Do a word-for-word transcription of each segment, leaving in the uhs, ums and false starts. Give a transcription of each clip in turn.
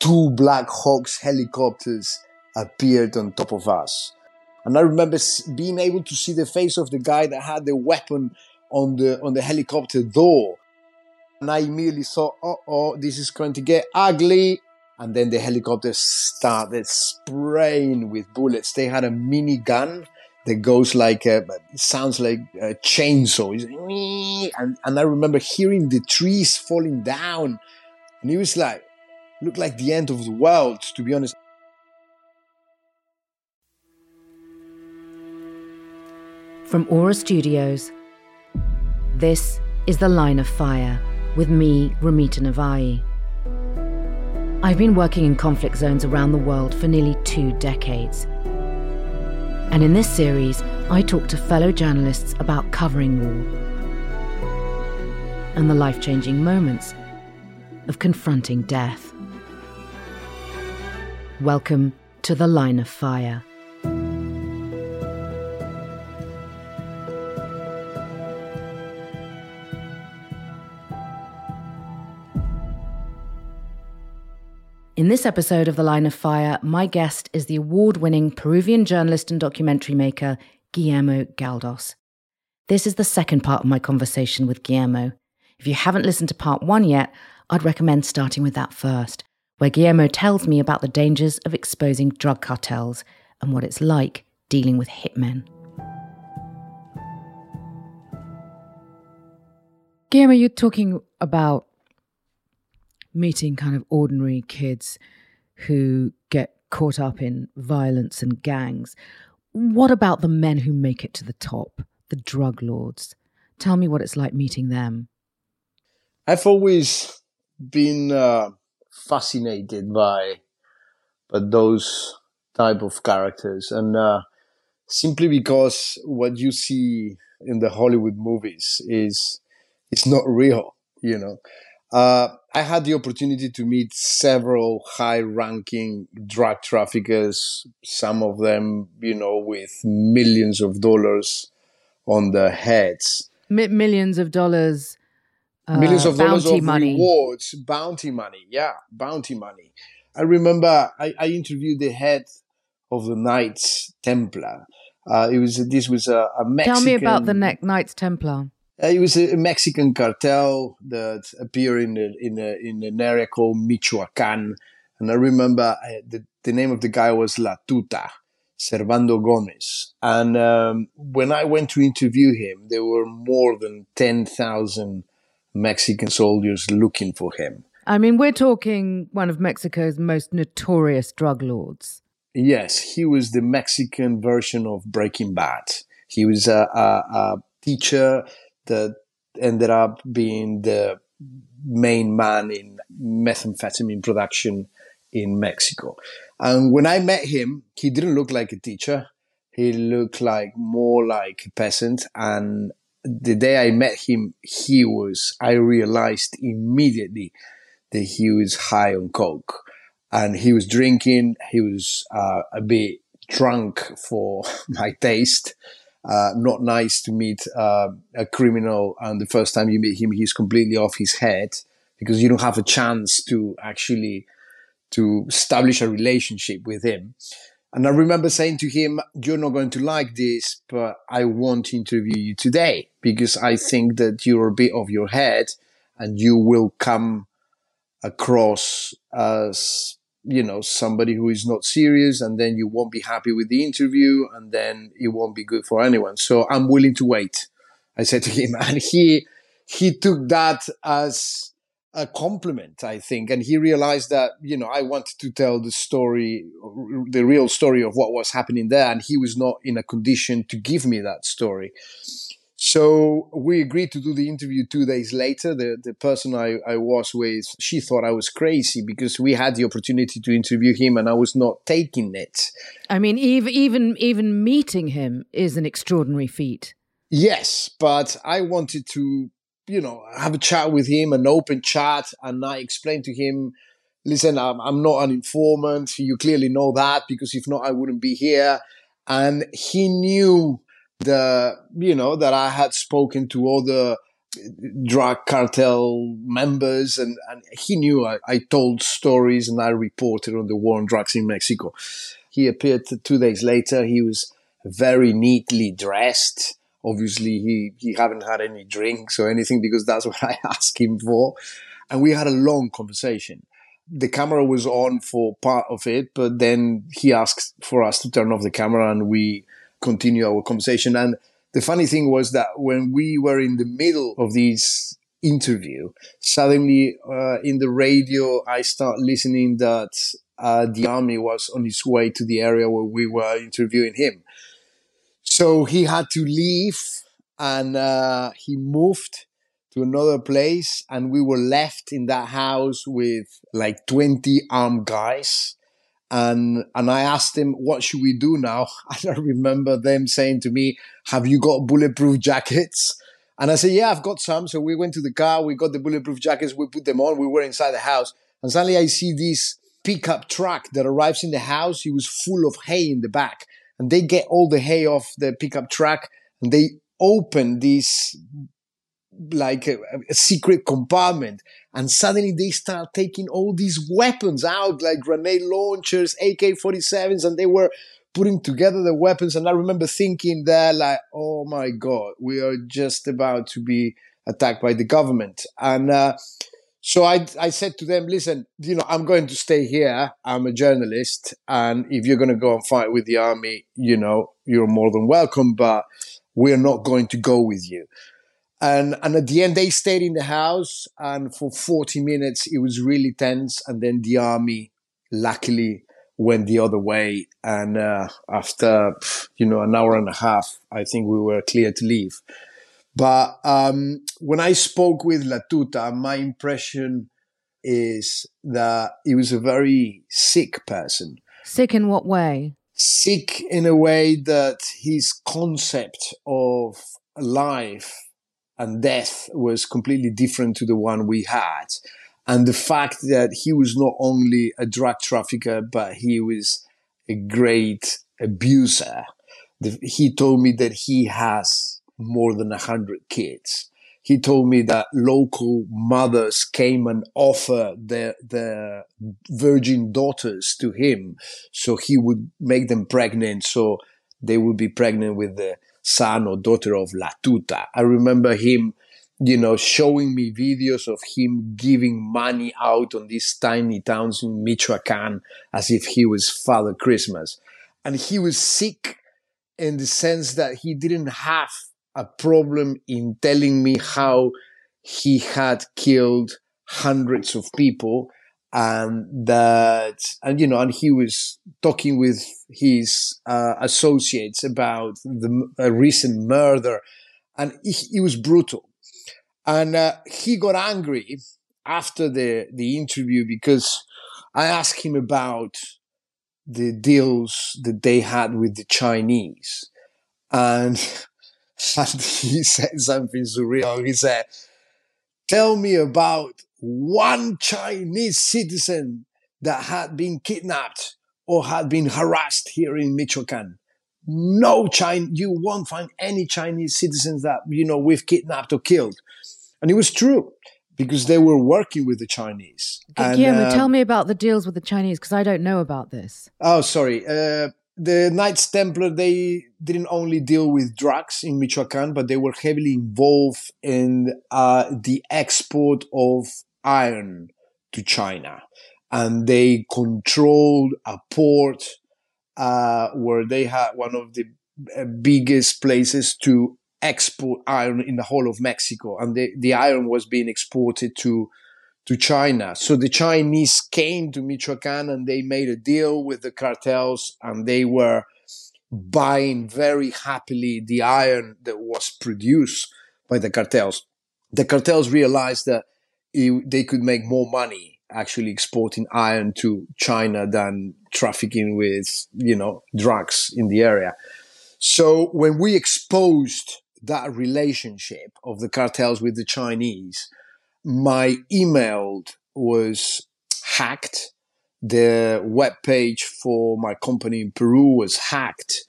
two Black Hawks helicopters appeared on top of us. And I remember being able to see the face of the guy that had the weapon on the on the helicopter door. And I immediately thought, uh-oh, this is going to get ugly. And then the helicopter started spraying with bullets. They had a minigun that goes like, a, it sounds like a chainsaw. And, and I remember hearing the trees falling down. And it was like, looked like the end of the world, to be honest. From Aura Studios, this is The Line of Fire, with me, Ramita Navai. I've been working in conflict zones around the world for nearly two decades. And in this series, I talk to fellow journalists about covering war and the life-changing moments of confronting death. Welcome to The Line of Fire. In this episode of The Line of Fire, my guest is the award-winning Peruvian journalist and documentary maker, Guillermo Galdos. This is the second part of my conversation with Guillermo. If you haven't listened to part one yet, I'd recommend starting with that first, where Guillermo tells me about the dangers of exposing drug cartels and what it's like dealing with hitmen. Guillermo, you're talking about meeting kind of ordinary kids who get caught up in violence and gangs. What about the men who make it to the top, the drug lords? Tell me what it's like meeting them. I've always been uh, fascinated by, by those type of characters, and uh, simply because what you see in the Hollywood movies is it's not real, you know. Uh, I had the opportunity to meet several high-ranking drug traffickers, some of them, you know, with millions of dollars on their heads. M- millions of dollars, uh, millions of dollars of money. Rewards, bounty money, yeah, bounty money. I remember I, I interviewed the head of the Knights Templar. Uh, it was this was a, a Mexican. Tell me about the ne- Knights Templar. It was a Mexican cartel that appeared in a, in, a, in an area called Michoacán. And I remember I, the, the name of the guy was La Tuta, Servando Gómez. And um, when I went to interview him, there were more than ten thousand Mexican soldiers looking for him. I mean, we're talking one of Mexico's most notorious drug lords. Yes, he was the Mexican version of Breaking Bad. He was a, a, a teacher that ended up being the main man in methamphetamine production in Mexico. And when I met him, he didn't look like a teacher. He looked like more like a peasant. And the day I met him, he was, I realized immediately that he was high on coke. And he was drinking, he was uh, a bit drunk for my taste. Uh, not nice to meet uh, a criminal, and the first time you meet him, he's completely off his head because you don't have a chance to actually to establish a relationship with him. And I remember saying to him, "You're not going to like this, but I want to interview you today because I think that you're a bit off your head, and you will come across as." You know, somebody who is not serious, and then you won't be happy with the interview, and then it won't be good for anyone. So I'm willing to wait, I said to him. And he he took that as a compliment, I think. And he realized that, you know, I wanted to tell the story, the real story of what was happening there, and he was not in a condition to give me that story. So we agreed to do the interview two days later. The the person I, I was with, she thought I was crazy because we had the opportunity to interview him and I was not taking it. I mean, even even meeting him is an extraordinary feat. Yes, but I wanted to, you know, have a chat with him, an open chat, and I explained to him, listen, I'm, I'm not an informant. You clearly know that because if not, I wouldn't be here. And he knew The you know that I had spoken to other drug cartel members, and, and he knew I, I told stories and I reported on the war on drugs in Mexico. He appeared two days later. He was very neatly dressed. Obviously, he, he hadn't had any drinks or anything, because that's what I asked him for. And we had a long conversation. The camera was on for part of it, but then he asked for us to turn off the camera and we continue our conversation. And the funny thing was that when we were in the middle of this interview, suddenly uh, in the radio, I start listening that uh, the army was on its way to the area where we were interviewing him. So he had to leave, and uh, he moved to another place, and we were left in that house with like twenty armed guys. And and I asked them, what should we do now? And I remember them saying to me, have you got bulletproof jackets? And I said, yeah, I've got some. So we went to the car, we got the bulletproof jackets, we put them on, we were inside the house. And suddenly I see this pickup truck that arrives in the house. It was full of hay in the back. And they get all the hay off the pickup truck, and they open this like a, a secret compartment, and suddenly they start taking all these weapons out, like grenade launchers, A K forty-sevens, and they were putting together the weapons. And I remember thinking there, like, oh my God, we are just about to be attacked by the government. And uh, so I, I said to them, listen, you know, I'm going to stay here. I'm a journalist, and if you're going to go and fight with the army, you know, you're more than welcome, but we're not going to go with you. And, and at the end, they stayed in the house, and for forty minutes, it was really tense. And then the army, luckily, went the other way. And uh, after, you know, an hour and a half, I think we were clear to leave. But um, when I spoke with La Tuta, my impression is that he was a very sick person. Sick in what way? Sick in a way that his concept of life and death was completely different to the one we had. And the fact that he was not only a drug trafficker, but he was a great abuser. The, he told me that he has more than one hundred kids. He told me that local mothers came and offered their, their virgin daughters to him, so he would make them pregnant, so they would be pregnant with the son or daughter of La Tuta. I remember him, you know, showing me videos of him giving money out on these tiny towns in Michoacán as if he was Father Christmas. And he was sick in the sense that he didn't have a problem in telling me how he had killed hundreds of people, and that, and you know, and he was talking with his uh, associates about the uh, recent murder, and it was brutal. And uh, he got angry after the the interview because I asked him about the deals that they had with the Chinese, and, and he said something surreal. He said, "Tell me about one Chinese citizen that had been kidnapped or had been harassed here in Michoacan. No China, you won't find any Chinese citizens that, you know, we've kidnapped or killed." And it was true, because they were working with the Chinese. Guillermo, um, tell me about the deals with the Chinese, because I don't know about this. Oh, sorry. Uh, the Knights Templar, they didn't only deal with drugs in Michoacan, but they were heavily involved in uh, the export of iron to China, and they controlled a port uh, where they had one of the biggest places to export iron in the whole of Mexico, and the, the iron was being exported to to China. So the Chinese came to Michoacán and they made a deal with the cartels, and they were buying very happily the iron that was produced by the cartels. The cartels realized that It, they could make more money actually exporting iron to China than trafficking with, you know, drugs in the area. So when we exposed that relationship of the cartels with the Chinese, my email was hacked. The webpage for my company in Peru was hacked,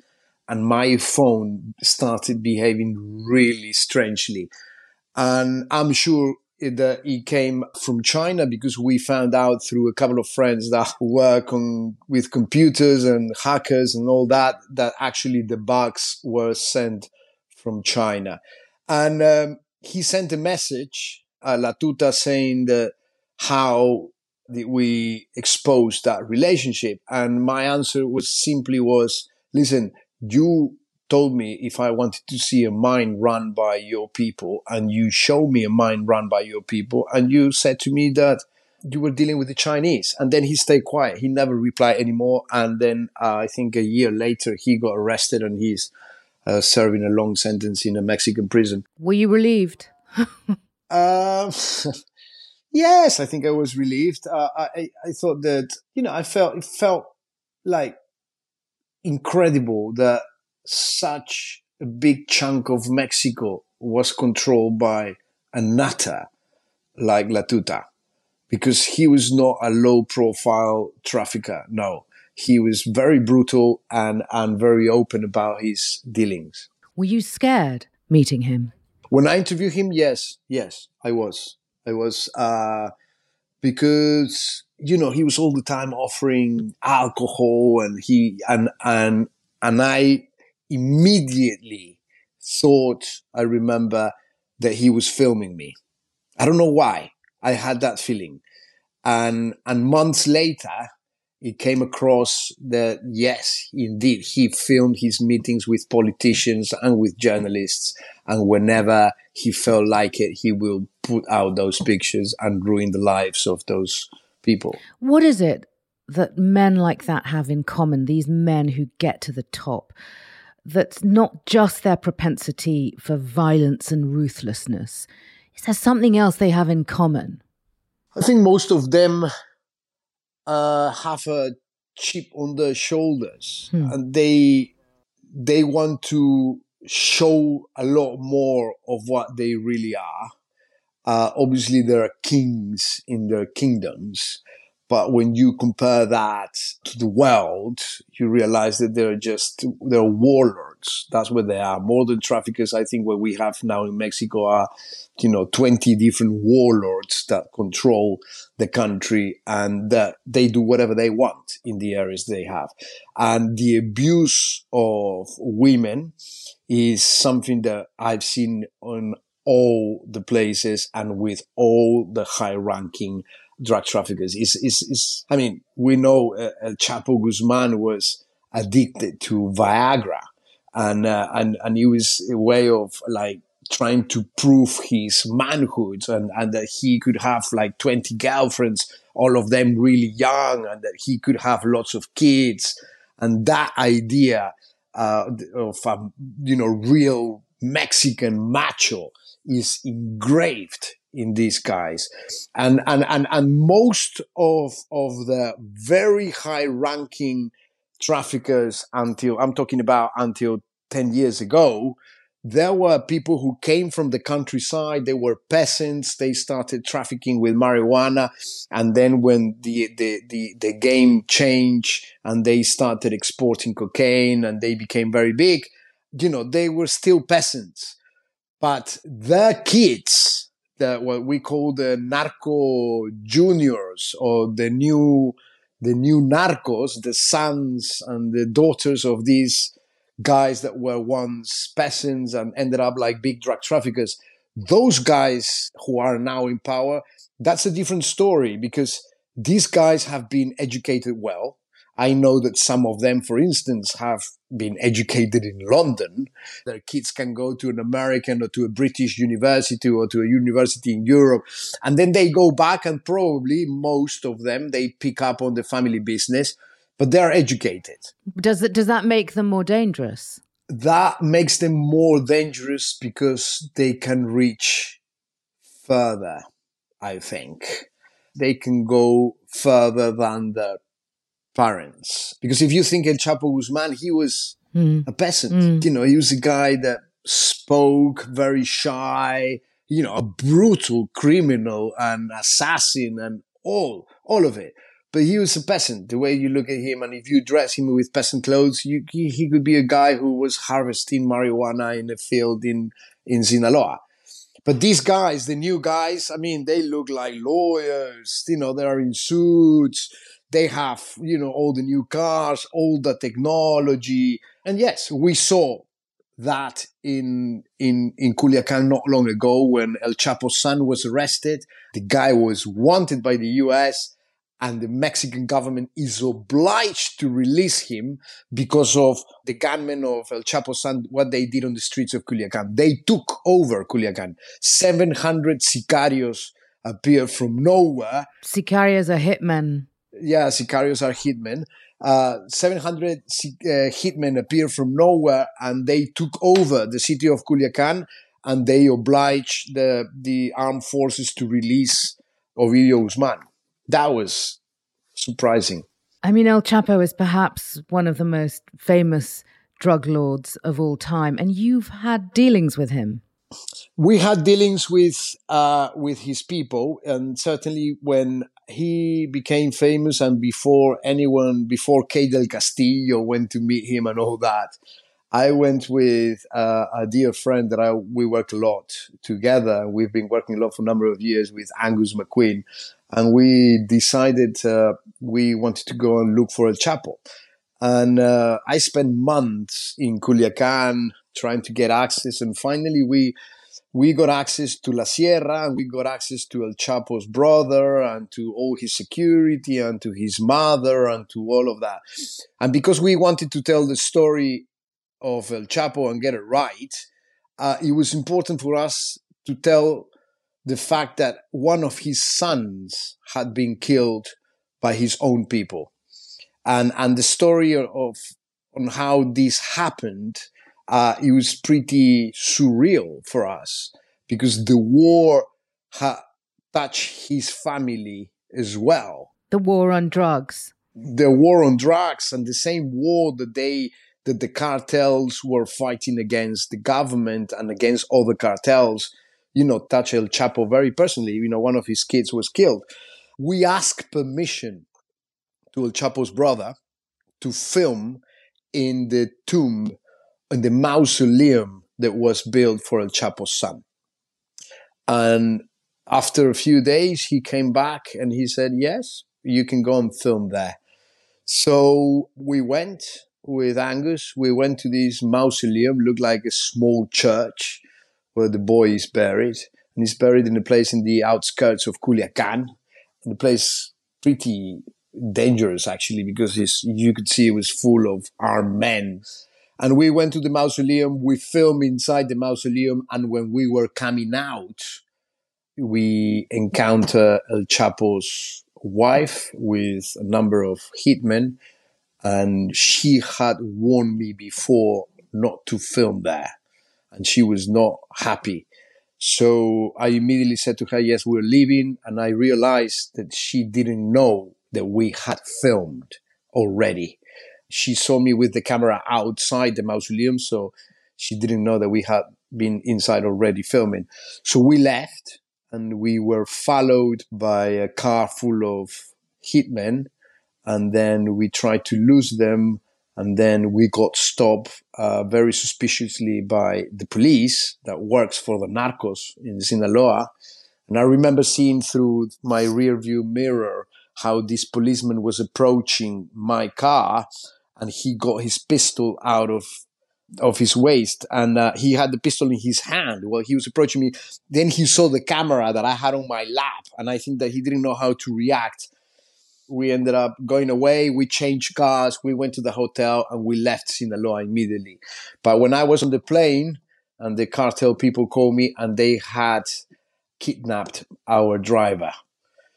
and my phone started behaving really strangely. And I'm sure that it came from China, because we found out through a couple of friends that work on, with computers and hackers and all that, that actually the bugs were sent from China. And um, he sent a message, uh, La Tuta, saying that how did we expose that relationship? And my answer was simply was, listen, you told me if I wanted to see a mine run by your people, and you showed me a mine run by your people, and you said to me that you were dealing with the Chinese. And then he stayed quiet. He never replied anymore. And then uh, I think a year later, he got arrested, and he's uh, serving a long sentence in a Mexican prison. Were you relieved? uh, yes, I think I was relieved. Uh, I, I thought that, you know, I felt, it felt like incredible that such a big chunk of Mexico was controlled by a nutter like La Tuta, because he was not a low-profile trafficker. No, he was very brutal and, and very open about his dealings. Were you scared meeting him? When I interviewed him, yes, yes, I was. I was uh, because, you know, he was all the time offering alcohol, and he and and and I immediately thought, I remember, that he was filming me. I don't know why. I had that feeling. And and months later, it came across that, yes, indeed, he filmed his meetings with politicians and with journalists. And whenever he felt like it, he will put out those pictures and ruin the lives of those people. What is it that men like that have in common, these men who get to the top? That's not just their propensity for violence and ruthlessness. Is there something else they have in common? I think most of them uh, have a chip on their shoulders. Hmm. And they they want to show a lot more of what they really are. Uh, obviously, there are kings in their kingdoms. But when you compare that to the world, you realize that they're just, they're warlords. That's what they are. More than traffickers, I think what we have now in Mexico are, you know, twenty different warlords that control the country, and that they do whatever they want in the areas they have. And the abuse of women is something that I've seen on all the places and with all the high-ranking drug traffickers. Is is is. I mean, we know uh, Chapo Guzmán was addicted to Viagra, and uh, and and it was a way of like trying to prove his manhood, and and that he could have like twenty girlfriends, all of them really young, and that he could have lots of kids, and that idea uh, of um, you know, real Mexican macho is engraved in these guys, and and and and most of of the very high-ranking traffickers, until I'm talking about until ten years ago, there were people who came from the countryside. They were peasants. They started trafficking with marijuana, and then when the the the, the game changed and they started exporting cocaine and they became very big, you know, they were still peasants, but their kids, the, what we call the narco juniors, or the new, the new narcos, the sons and the daughters of these guys that were once peasants and ended up like big drug traffickers. Those guys who are now in power, that's a different story, because these guys have been educated well. I know that some of them, for instance, have been educated in London. Their kids can go to an American or to a British university or to a university in Europe. And then they go back, and probably most of them, they pick up on the family business, but they're educated. Does that, does that make them more dangerous? That makes them more dangerous because they can reach further, I think. They can go further than the parents. Because if you think El Chapo Guzmán, he was mm. a peasant. Mm. You know, he was a guy that spoke very shy, you know, a brutal criminal and assassin and all, all of it. But he was a peasant, the way you look at him. And if you dress him with peasant clothes, you, he, he could be a guy who was harvesting marijuana in a field in, in Sinaloa. But these guys, the new guys, I mean, they look like lawyers, you know, they are in suits. They have, you know, all the new cars, all the technology. And yes, we saw that in, in, in Culiacán not long ago when El Chapo's son was arrested. The guy was wanted by the U S and the Mexican government is obliged to release him because of the gunmen of El Chapo's son, what they did on the streets of Culiacán. They took over Culiacán. seven hundred sicarios appeared from nowhere. Sicarios are hitmen. Yeah, sicarios are hitmen. Uh, seven hundred uh, hitmen appeared from nowhere and they took over the city of Culiacán and they obliged the, the armed forces to release Ovidio Guzmán. That was surprising. I mean, El Chapo is perhaps one of the most famous drug lords of all time, and you've had dealings with him. We had dealings with uh, with his people, and certainly when he became famous and before anyone, before Kay del Castillo went to meet him and all that, I went with uh, a dear friend that I we work a lot together. We've been working a lot for a number of years with Angus McQueen, and we decided uh, we wanted to go and look for El Chapo. And uh, I spent months in Culiacán trying to get access, and finally we we got access to La Sierra, and we got access to El Chapo's brother and to all his security and to his mother and to all of that. And because we wanted to tell the story of El Chapo and get it right, uh, it was important for us to tell the fact that one of his sons had been killed by his own people. And and the story of on how this happened, uh, it was pretty surreal for us because the war ha- touched his family as well. The war on drugs. The war on drugs and the same war that they that the cartels were fighting against the government and against other cartels, you know, touched El Chapo very personally. You know, one of his kids was killed. We asked permission to El Chapo's brother to film in the tomb, in the mausoleum that was built for El Chapo's son. And after a few days, he came back and he said, yes, you can go and film there. So we went with Angus, we went to this mausoleum, looked like a small church where the boy is buried. And he's buried in a place in the outskirts of Culiacán. And the place pretty dangerous actually, because his, you could see it was full of armed men. And we went to the mausoleum, we filmed inside the mausoleum, and when we were coming out, we encounter El Chapo's wife with a number of hitmen, and she had warned me before not to film there, and she was not happy. So I immediately said to her, yes, we're leaving, and I realized that she didn't know that we had filmed already. She saw me with the camera outside the mausoleum, so she didn't know that we had been inside already filming. So we left, and we were followed by a car full of hitmen, and then we tried to lose them, and then we got stopped uh, very suspiciously by the police that works for the narcos in Sinaloa. And I remember seeing through my rearview mirror how this policeman was approaching my car, and he got his pistol out of of his waist, and uh, he had the pistol in his hand while he was approaching me. Then he saw the camera that I had on my lap, and I think that he didn't know how to react. We ended up going away, we changed cars, we went to the hotel, and we left Sinaloa immediately. But when I was on the plane, and the cartel people called me, and they had kidnapped our driver.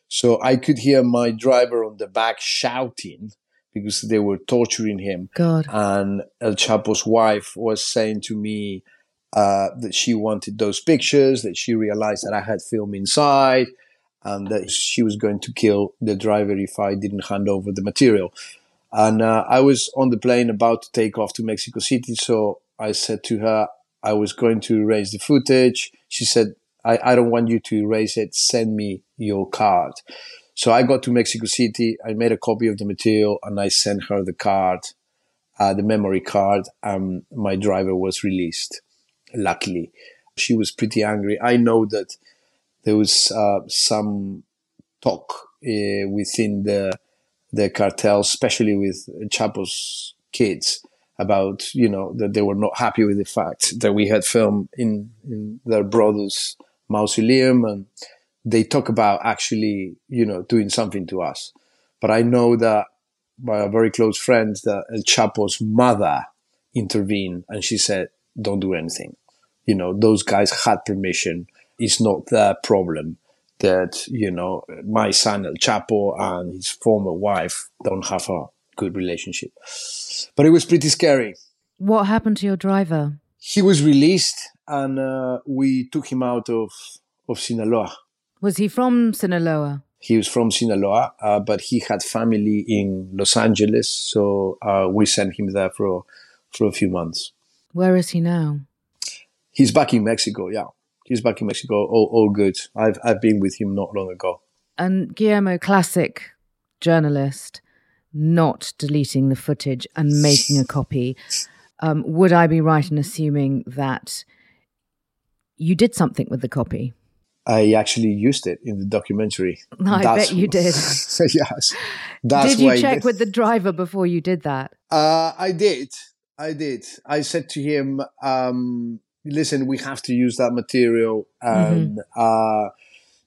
So I could hear my driver on the back shouting because they were torturing him. God. And El Chapo's wife was saying to me uh, that she wanted those pictures, that she realized that I had film inside, and that she was going to kill the driver if I didn't hand over the material. And uh, I was on the plane about to take off to Mexico City, so I said to her I was going to erase the footage. She said, I, I don't want you to erase it. Send me your card. So I got to Mexico City. I made a copy of the material and I sent her the card, uh, the memory card. Um, my driver was released, luckily. She was pretty angry. I know that there was uh, some talk uh, within the the cartel, especially with Chapo's kids, about, you know, that they were not happy with the fact that we had filmed in, in their brother's mausoleum, and they talk about actually, you know, doing something to us. But I know that my very close friend, that El Chapo's mother intervened, and she said, don't do anything. You know, those guys had permission. It's not their problem that, you know, my son El Chapo and his former wife don't have a good relationship. But it was pretty scary. What happened to your driver? He was released, and uh, we took him out of, of Sinaloa. Was he from Sinaloa? He was from Sinaloa, uh, but he had family in Los Angeles, so uh, we sent him there for, for a few months. Where is he now? He's back in Mexico, yeah. He's back in Mexico, all, all good. I've, I've been with him not long ago. And Guillermo, classic journalist, not deleting the footage and making a copy. Um, would I be right in assuming that you did something with the copy? I actually used it in the documentary. I That's bet you did. Yes. That's did you check did. with the driver before you did that? Uh, I did. I did. I said to him, um, listen, we have to use that material. And, mm-hmm. uh,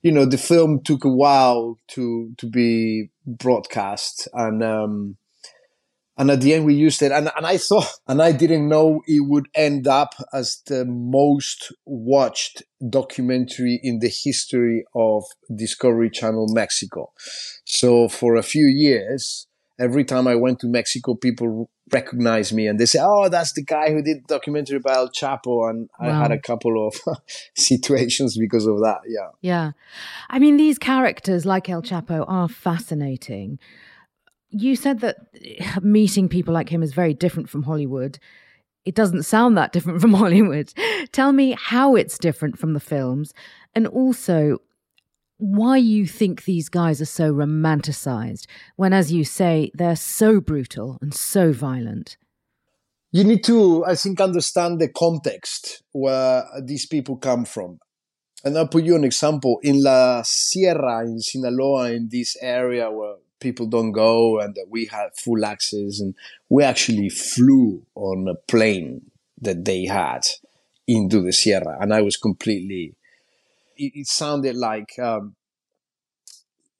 you know, the film took a while to to be broadcast. And um, and at the end, we used it. And, and I thought, and I didn't know it would end up as the most watched documentary in the history of Discovery Channel Mexico. So for a few years, every time I went to Mexico, people recognized me and they say, oh, that's the guy who did the documentary about El Chapo. And wow. I had a couple of situations because of that. Yeah. Yeah. I mean, these characters like El Chapo are fascinating. You said that meeting people like him is very different from Hollywood. It doesn't sound that different from Hollywood. Tell me how it's different from the films, and also why you think these guys are so romanticized when, as you say, they're so brutal and so violent. You need to, I think, understand the context where these people come from. And I'll put you an example. In La Sierra, in Sinaloa, in this area where people don't go, and we had full access, and we actually flew on a plane that they had into the Sierra, and I was completely... It sounded like um,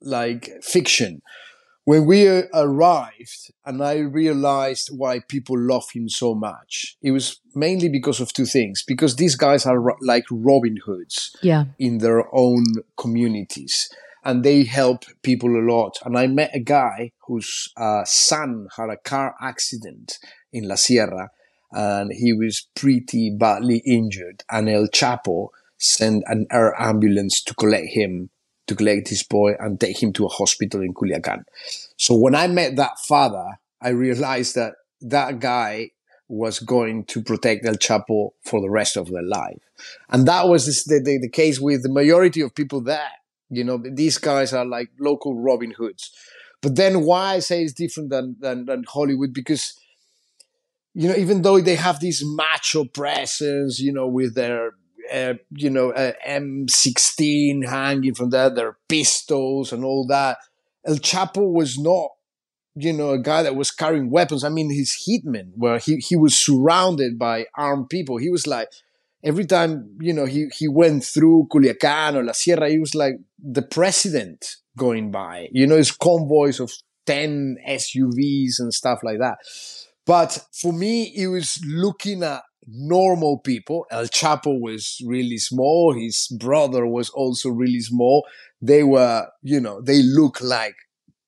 like fiction. When we arrived, and I realized why people love him so much, it was mainly because of two things. Because these guys are ro- like Robin Hoods yeah. in their own communities, and they help people a lot. And I met a guy whose uh, son had a car accident in La Sierra, and he was pretty badly injured. And El Chapo send an air ambulance to collect him, to collect his boy and take him to a hospital in Culiacán. So when I met that father, I realized that that guy was going to protect El Chapo for the rest of their life. And that was the, the, the case with the majority of people there. You know, these guys are like local Robin Hoods. But then why I say it's different than, than, than Hollywood, because, you know, even though they have this macho presence, you know, with their... Uh, you know, uh, M sixteen hanging from there, their pistols and all that. El Chapo was not, you know, a guy that was carrying weapons. I mean, his hitmen, where he, he was surrounded by armed people. He was like, every time, you know, he, he went through Culiacán or La Sierra, he was like the president going by. You know, his convoys of ten S U Vs and stuff like that. But for me, it was looking at normal people. El Chapo was really small. His brother was also really small. They were, you know, they looked like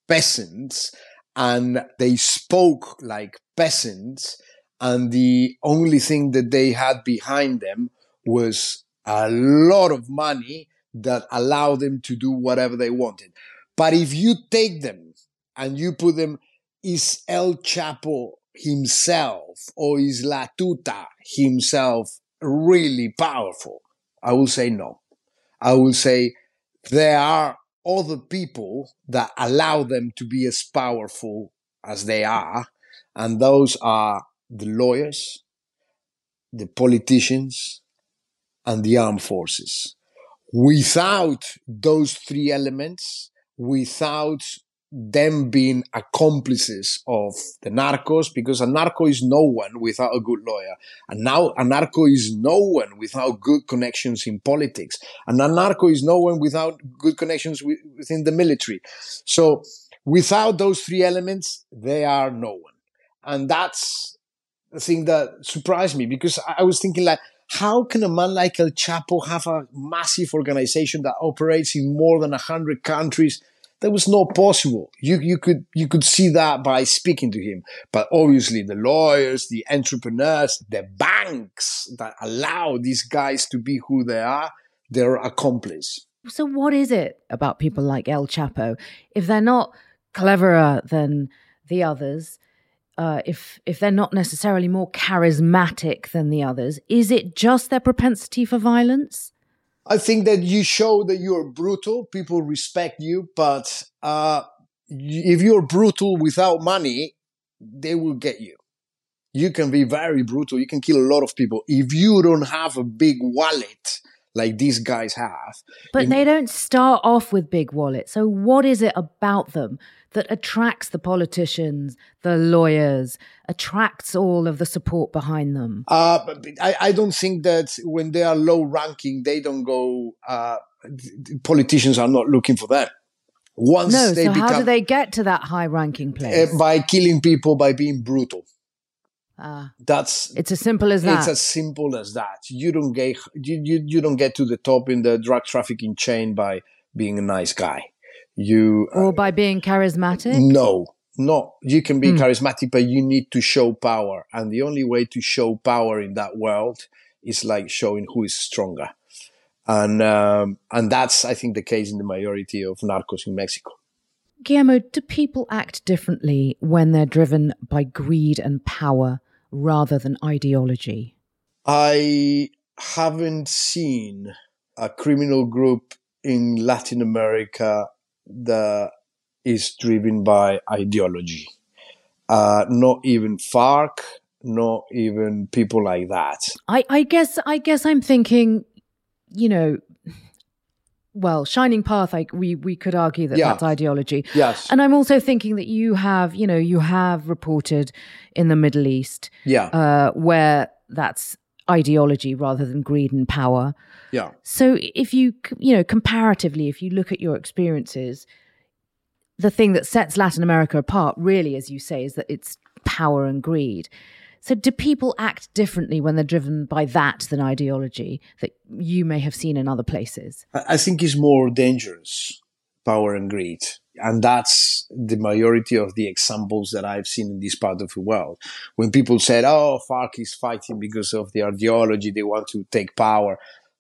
peasants and they spoke like peasants. And the only thing that they had behind them was a lot of money that allowed them to do whatever they wanted. But if you take them and you put them, is El Chapo himself or is La Tuta himself really powerful? I will say no. I will say there are other people that allow them to be as powerful as they are, and those are the lawyers, the politicians, and the armed forces. Without those three elements, without them being accomplices of the narcos, because a narco is no one without a good lawyer. And now a narco is no one without good connections in politics. And a narco is no one without good connections with, within the military. So without those three elements, they are no one. And that's the thing that surprised me, because I, I was thinking, like, how can a man like El Chapo have a massive organization that operates in more than one hundred countries? That was not possible. You, you could you could see that by speaking to him. But obviously the lawyers, the entrepreneurs, the banks that allow these guys to be who they are, they're accomplices. So what is it about people like El Chapo? If they're not cleverer than the others, uh, if if they're not necessarily more charismatic than the others, is it just their propensity for violence? I think that you show that you're brutal, people respect you, but uh, if you're brutal without money, they will get you. You can be very brutal, you can kill a lot of people. If you don't have a big wallet like these guys have. But in- they don't start off with big wallets. So what is it about them that attracts the politicians, the lawyers, attracts all of the support behind them? Uh, I, I don't think that when they are low ranking, they don't go, uh, politicians are not looking for them. Once no, they so become, how do they get to that high ranking place? Uh, by killing people, by being brutal. Uh, That's it's as simple as that. It's as simple as that. You don't get you, you, you don't get to the top in the drug trafficking chain by being a nice guy. You or uh, by being charismatic. No, no. You can be mm. charismatic, but you need to show power, and the only way to show power in that world is like showing who is stronger, and um, and that's, I think, the case in the majority of narcos in Mexico. Guillermo, do people act differently when they're driven by greed and power rather than ideology? I haven't seen a criminal group in Latin America that is driven by ideology. Uh, not even FARC, not even people like that. I, I guess I guess I'm thinking, you know, well, Shining Path, I, we we could argue that yeah. that's ideology. Yes. And I'm also thinking that you have, you know, you have reported in the Middle East yeah. uh, where that's ideology rather than greed and power. Yeah. So if you, you know, comparatively, if you look at your experiences, the thing that sets Latin America apart really, as you say, is that it's power and greed. So do people act differently when they're driven by that than ideology that you may have seen in other places? I think it's more dangerous, power and greed. And that's the majority of the examples that I've seen in this part of the world. When people said, oh, FARC is fighting because of the ideology, they want to take power.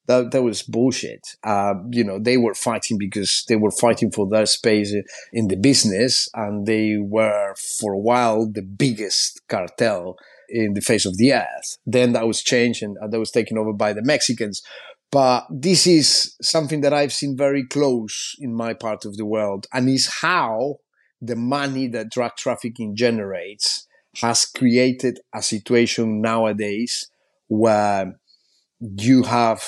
That, that was bullshit. Uh, you know, they were fighting because they were fighting for their space in the business. And they were, for a while, the biggest cartel in the face of the earth. Then that was changed and that was taken over by the Mexicans. But this is something that I've seen very close in my part of the world, and is how the money that drug trafficking generates has created a situation nowadays where you have,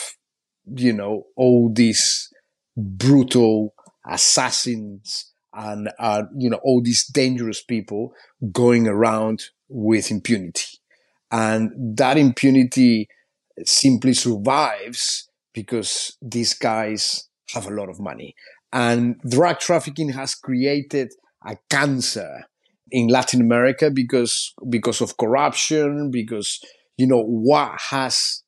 you know, all these brutal assassins and, uh, you know, all these dangerous people going around with impunity. And that impunity simply survives because these guys have a lot of money. And drug trafficking has created a cancer in Latin America because because of corruption, because, you know, what has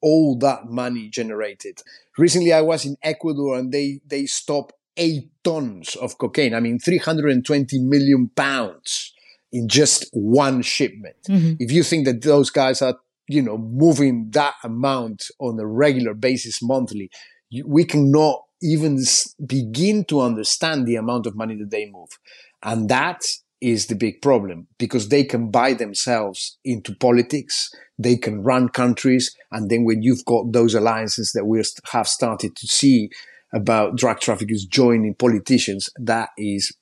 all that money generated? Recently, I was in Ecuador and they, they stopped eight tons of cocaine. I mean, three hundred twenty million pounds in just one shipment. Mm-hmm. If you think that those guys are, you know, moving that amount on a regular basis monthly, you, we cannot even begin to understand the amount of money that they move. And that is the big problem, because they can buy themselves into politics, they can run countries, and then when you've got those alliances that we have started to see about drug traffickers joining politicians, that is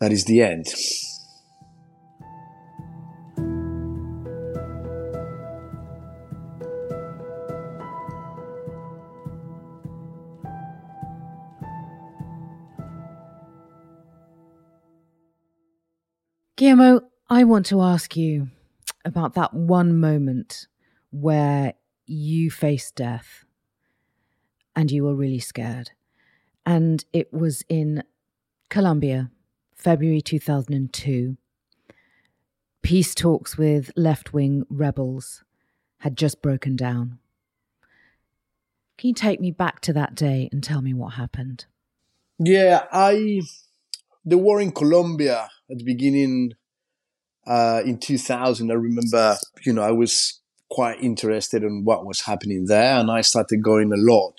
that is the end. Guillermo, I want to ask you about that one moment where you faced death and you were really scared. And it was in Colombia, February two thousand two. Peace talks with left-wing rebels had just broken down. Can you take me back to that day and tell me what happened? Yeah, I the war in Colombia at the beginning uh, in two thousand, I remember, you know, I was quite interested in what was happening there, and I started going a lot.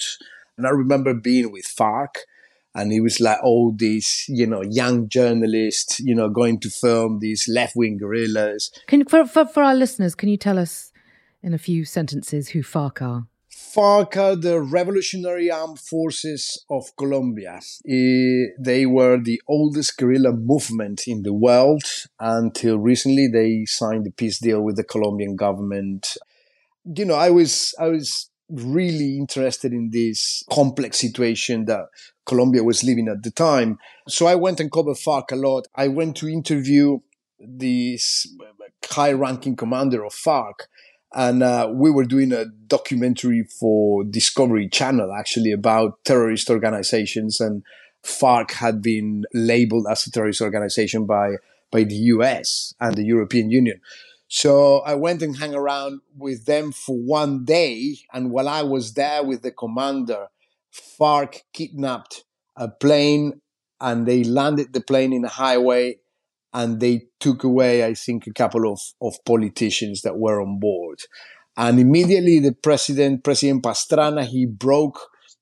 And I remember being with FARC, and it was like all these, you know, young journalists, you know, going to film these left-wing guerrillas. Can, for, for, for our listeners, can you tell us in a few sentences who FARC are? FARC are the Revolutionary Armed Forces of Colombia. It, they were the oldest guerrilla movement in the world. Until recently, they signed a peace deal with the Colombian government. You know, I was, I was really interested in this complex situation that Colombia was living at the time. So I went and covered FARC a lot. I went to interview this high-ranking commander of FARC, and uh, we were doing a documentary for Discovery Channel, actually, about terrorist organizations, and FARC had been labeled as a terrorist organization by, by the U S and the European Union. So I went and hung around with them for one day, and while I was there with the commander, FARC kidnapped a plane, and they landed the plane in a highway, and they took away, I think, a couple of, of politicians that were on board. And immediately the president, President Pastrana, he broke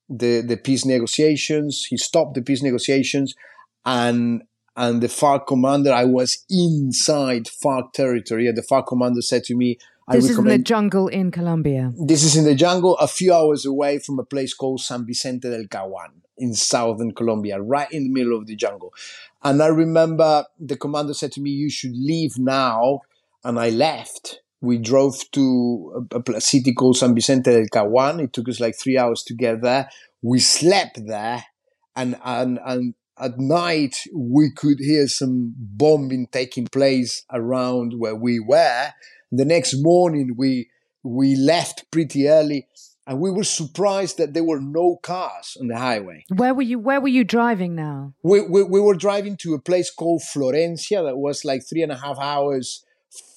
the, the peace negotiations. He stopped the peace negotiations, and and the FARC commander, I was inside FARC territory, and the FARC commander said to me, I this is in the jungle in Colombia. This is in the jungle, a few hours away from a place called San Vicente del Caguán in southern Colombia, right in the middle of the jungle. And I remember the commander said to me, you should leave now. And I left. We drove to a, a city called San Vicente del Caguán. It took us like three hours to get there. We slept there. And, and, and at night, we could hear some bombing taking place around where we were. The next morning, we we left pretty early, and we were surprised that there were no cars on the highway. Where were you? Where were you driving now? We we, we were driving to a place called Florencia that was like three and a half hours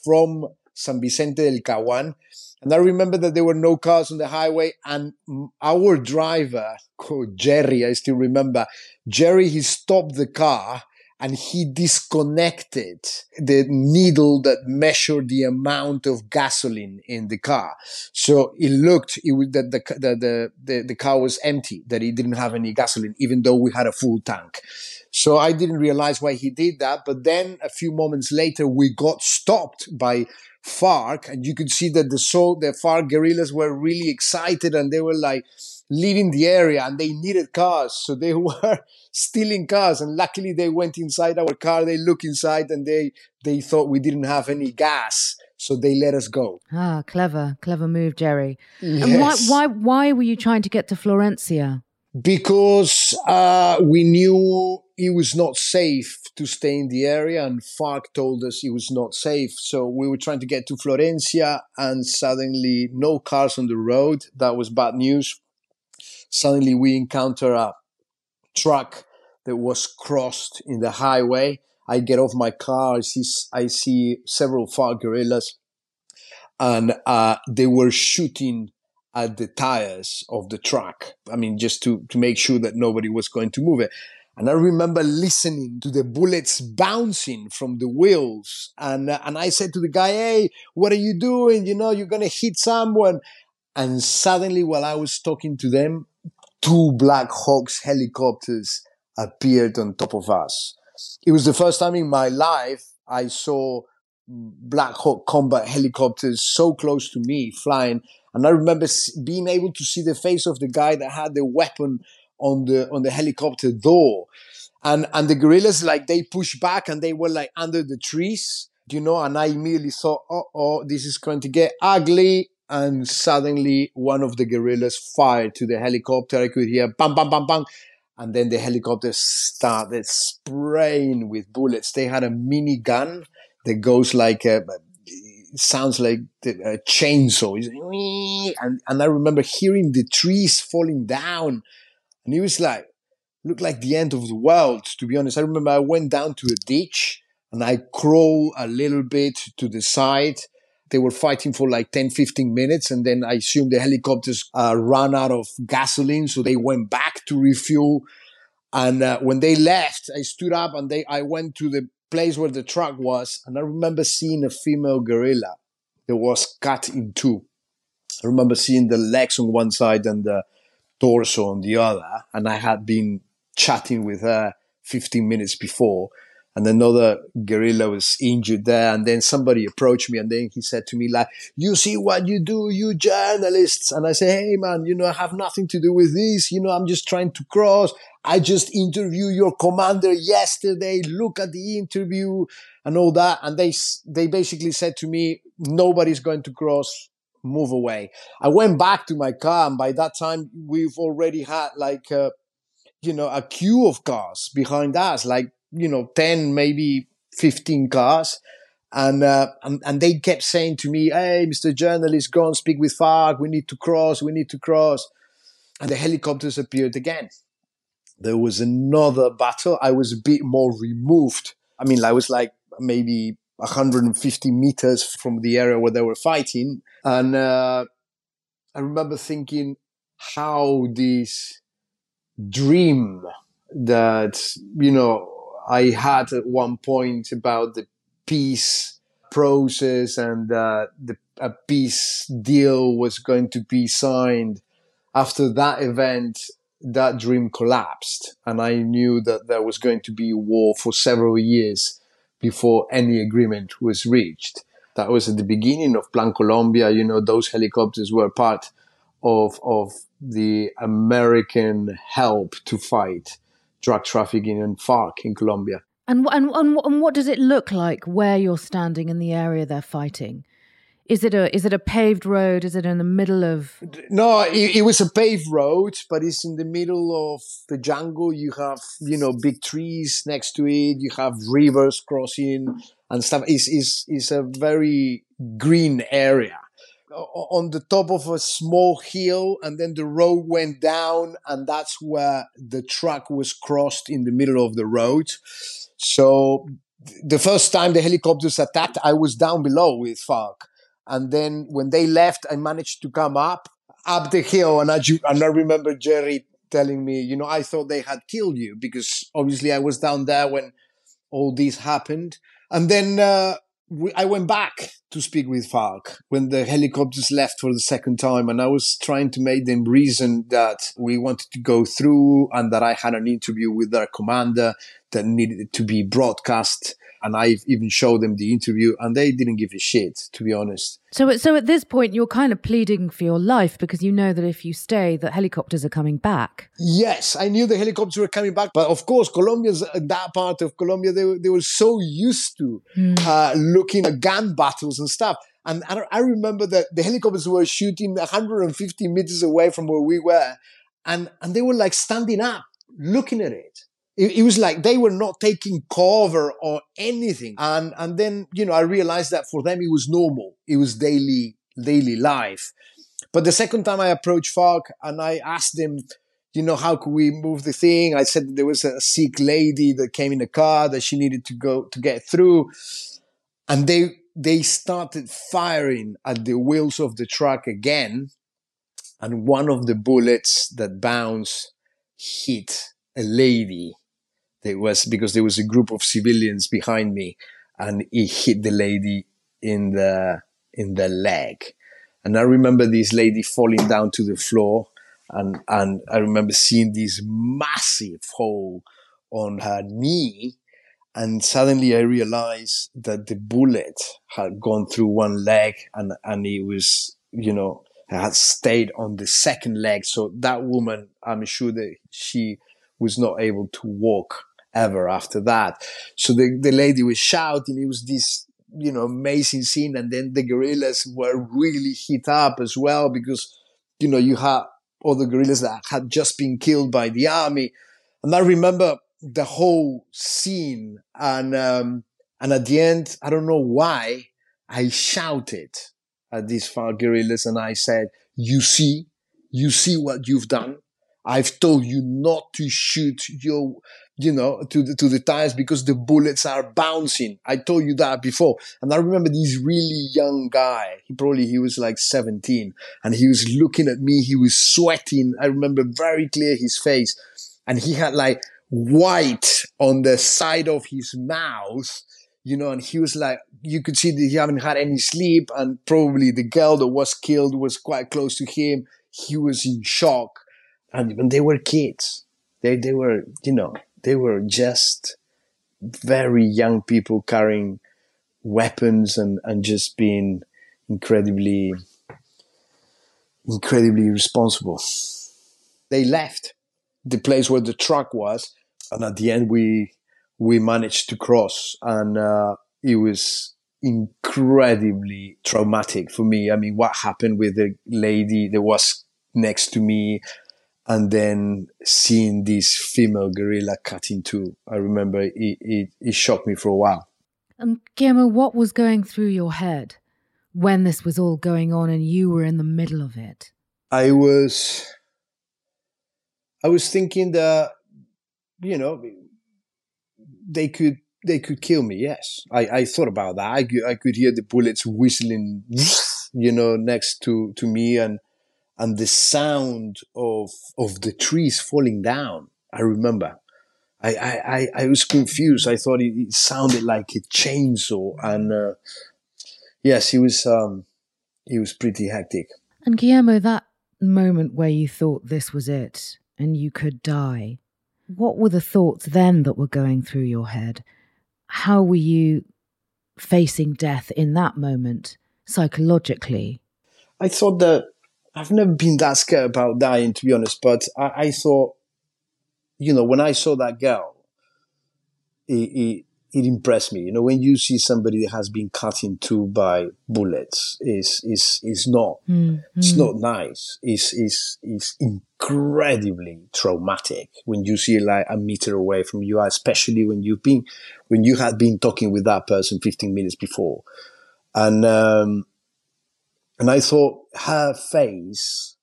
from San Vicente del Caguán, and I remember that there were no cars on the highway. And our driver, called Jerry, I still remember Jerry. He stopped the car, and he disconnected the needle that measured the amount of gasoline in the car. So it looked it was, that the, the, the, the car was empty, that it didn't have any gasoline, even though we had a full tank. So I didn't realize why he did that. But then a few moments later, we got stopped by FARC, and you could see that the, so, the FARC guerrillas were really excited, and they were like leaving the area, and they needed cars. So they were stealing cars, and luckily they went inside our car. They looked inside, and they, they thought we didn't have any gas. So they let us go. Ah, clever, clever move, Jerry. Yes. And why, why, why were you trying to get to Florencia? Because uh, we knew it was not safe to stay in the area, and FARC told us it was not safe. So we were trying to get to Florencia, and suddenly no cars on the road. That was bad news. Suddenly we encounter a truck that was crossed in the highway. I get off my car. I see, I see several FARC guerrillas, and uh, they were shooting at the tires of the truck. I mean, just to, to make sure that nobody was going to move it. And I remember listening to the bullets bouncing from the wheels. And, uh, and I said to the guy, hey, what are you doing? You know, you're going to hit someone. And suddenly, while I was talking to them, two Black Hawks helicopters appeared on top of us. It was the first time in my life I saw Black Hawk combat helicopters so close to me flying. And I remember being able to see the face of the guy that had the weapon on the on the helicopter door. And and the guerrillas, like, they pushed back, and they were like under the trees, you know, and I immediately thought, uh-oh, this is going to get ugly. And suddenly one of the guerrillas fired to the helicopter. I could hear bang, bang, bang, bang. And then the helicopter started spraying with bullets. They had a mini gun, that goes like a, it sounds like a chainsaw. And, and I remember hearing the trees falling down. And it was like, looked like the end of the world, to be honest. I remember I went down to a ditch and I crawled a little bit to the side. They were fighting for like ten, fifteen minutes. And then I assume the helicopters uh, ran out of gasoline. So they went back to refuel. And uh, when they left, I stood up and they, I went to the place where the truck was. And I remember seeing a female gorilla that was cut in two. I remember seeing the legs on one side and the torso on the other. And I had been chatting with her fifteen minutes before. And another gorilla was injured there. And then somebody approached me and then he said to me, like, you see what you do, you journalists. And I said, hey, man, you know, I have nothing to do with this. You know, I'm just trying to cross. I just interviewed your commander yesterday. Look at the interview and all that. And they they basically said to me, nobody's going to cross. Move away. I went back to my car. And by that time, we've already had like, a, you know, a queue of cars behind us, like, you know, ten, maybe fifteen cars. And, uh, and, and they kept saying to me, hey, Mister Journalist, go and speak with FARC. We need to cross. We need to cross. And the helicopters appeared again. There was another battle. I was a bit more removed. I mean, I was like maybe one hundred fifty meters from the area where they were fighting. And uh, I remember thinking how this dream that, you know, I had at one point about the peace process and uh, the, a peace deal was going to be signed. After that event, that dream collapsed. And I knew that there was going to be war for several years before any agreement was reached. That was at the beginning of Plan Colombia. You know, those helicopters were part of, of the American help to fight drug trafficking and FARC in Colombia. And, and and and what does it look like where you're standing in the area they're fighting? Is it a is it a paved road? Is it in the middle of? No, it, it was a paved road, but it's in the middle of the jungle. You have you know big trees next to it. You have rivers crossing and stuff. It's it's, it's a very green area. On the top of a small hill, and then the road went down, and that's where the truck was crossed in the middle of the road. So the first time the helicopters attacked, I was down below with FARC. And then when they left, I managed to come up, up the hill. And I, and I remember Jerry telling me, you know, I thought they had killed you because obviously I was down there when all this happened. And then uh, we, I went back to speak with FARC when the helicopters left for the second time. And I was trying to make them reason that we wanted to go through and that I had an interview with their commander that needed to be broadcast. And I even showed them the interview and they didn't give a shit, to be honest. So, so at this point, you're kind of pleading for your life because you know that if you stay, the helicopters are coming back. Yes, I knew the helicopters were coming back. But of course, Colombians, that part of Colombia, they were, they were so used to mm. uh, looking at gun battles and stuff. And I, I remember that the helicopters were shooting one hundred fifty meters away from where we were. And, and they were like standing up, looking at it. It, it was like they were not taking cover or anything. And, and then, you know, I realized that for them it was normal. It was daily, daily life. But the second time I approached FARC and I asked them, you know, how could we move the thing? I said there was a sick lady that came in a car that she needed to go to get through. And they, they started firing at the wheels of the truck again. And one of the bullets that bounced hit a lady. It was because there was a group of civilians behind me and it hit the lady in the, in the leg. And I remember this lady falling down to the floor and, and I remember seeing this massive hole on her knee. And suddenly I realized that the bullet had gone through one leg and, and it was, you know, had stayed on the second leg. So that woman, I'm sure that she was not able to walk ever after that. So the, the lady was shouting. It was this, you know, amazing scene. And then the guerrillas were really hit up as well because, you know, you had all the guerrillas that had just been killed by the army. And I remember the whole scene. And, um, And at the end, I don't know why, I shouted at these FARC guerrillas and I said, you see, you see what you've done. I've told you not to shoot your, you know, to the, to the tires because the bullets are bouncing. I told you that before. And I remember this really young guy. He probably, he was like seventeen and he was looking at me. He was sweating. I remember very clear his face, and he had like white on the side of his mouth, you know, and he was like, you could see that he hadn't had any sleep, and probably the girl that was killed was quite close to him. He was in shock. And when they were kids, they, they were, you know, they were just very young people carrying weapons and, and just being incredibly, incredibly responsible. They left the place where the truck was. And at the end, we, we managed to cross. And uh, it was incredibly traumatic for me. I mean, what happened with the lady that was next to me, and then seeing this female gorilla cut in two, I remember it, it, it shocked me for a while. And Guillermo, what was going through your head when this was all going on and you were in the middle of it? I was, I was thinking that, you know, they could they could kill me. Yes, I, I thought about that. I could, I could hear the bullets whistling, you know, next to to me, and. And the sound of of the trees falling down, I remember. I I, I was confused. I thought it, it sounded like a chainsaw. And uh, yes, it was um, it was pretty hectic. And Guillermo, that moment where you thought this was it and you could die, what were the thoughts then that were going through your head? How were you facing death in that moment psychologically? I thought that I've never been that scared about dying, to be honest, but I, I thought, you know, when I saw that girl, it, it, it impressed me. You know, when you see somebody that has been cut in two by bullets, it's, it's, it's not, mm-hmm. it's not nice. It's, it's, it's incredibly traumatic when you see it like a meter away from you, especially when you've been, when you had been talking with that person fifteen minutes before. And, um, And I thought her face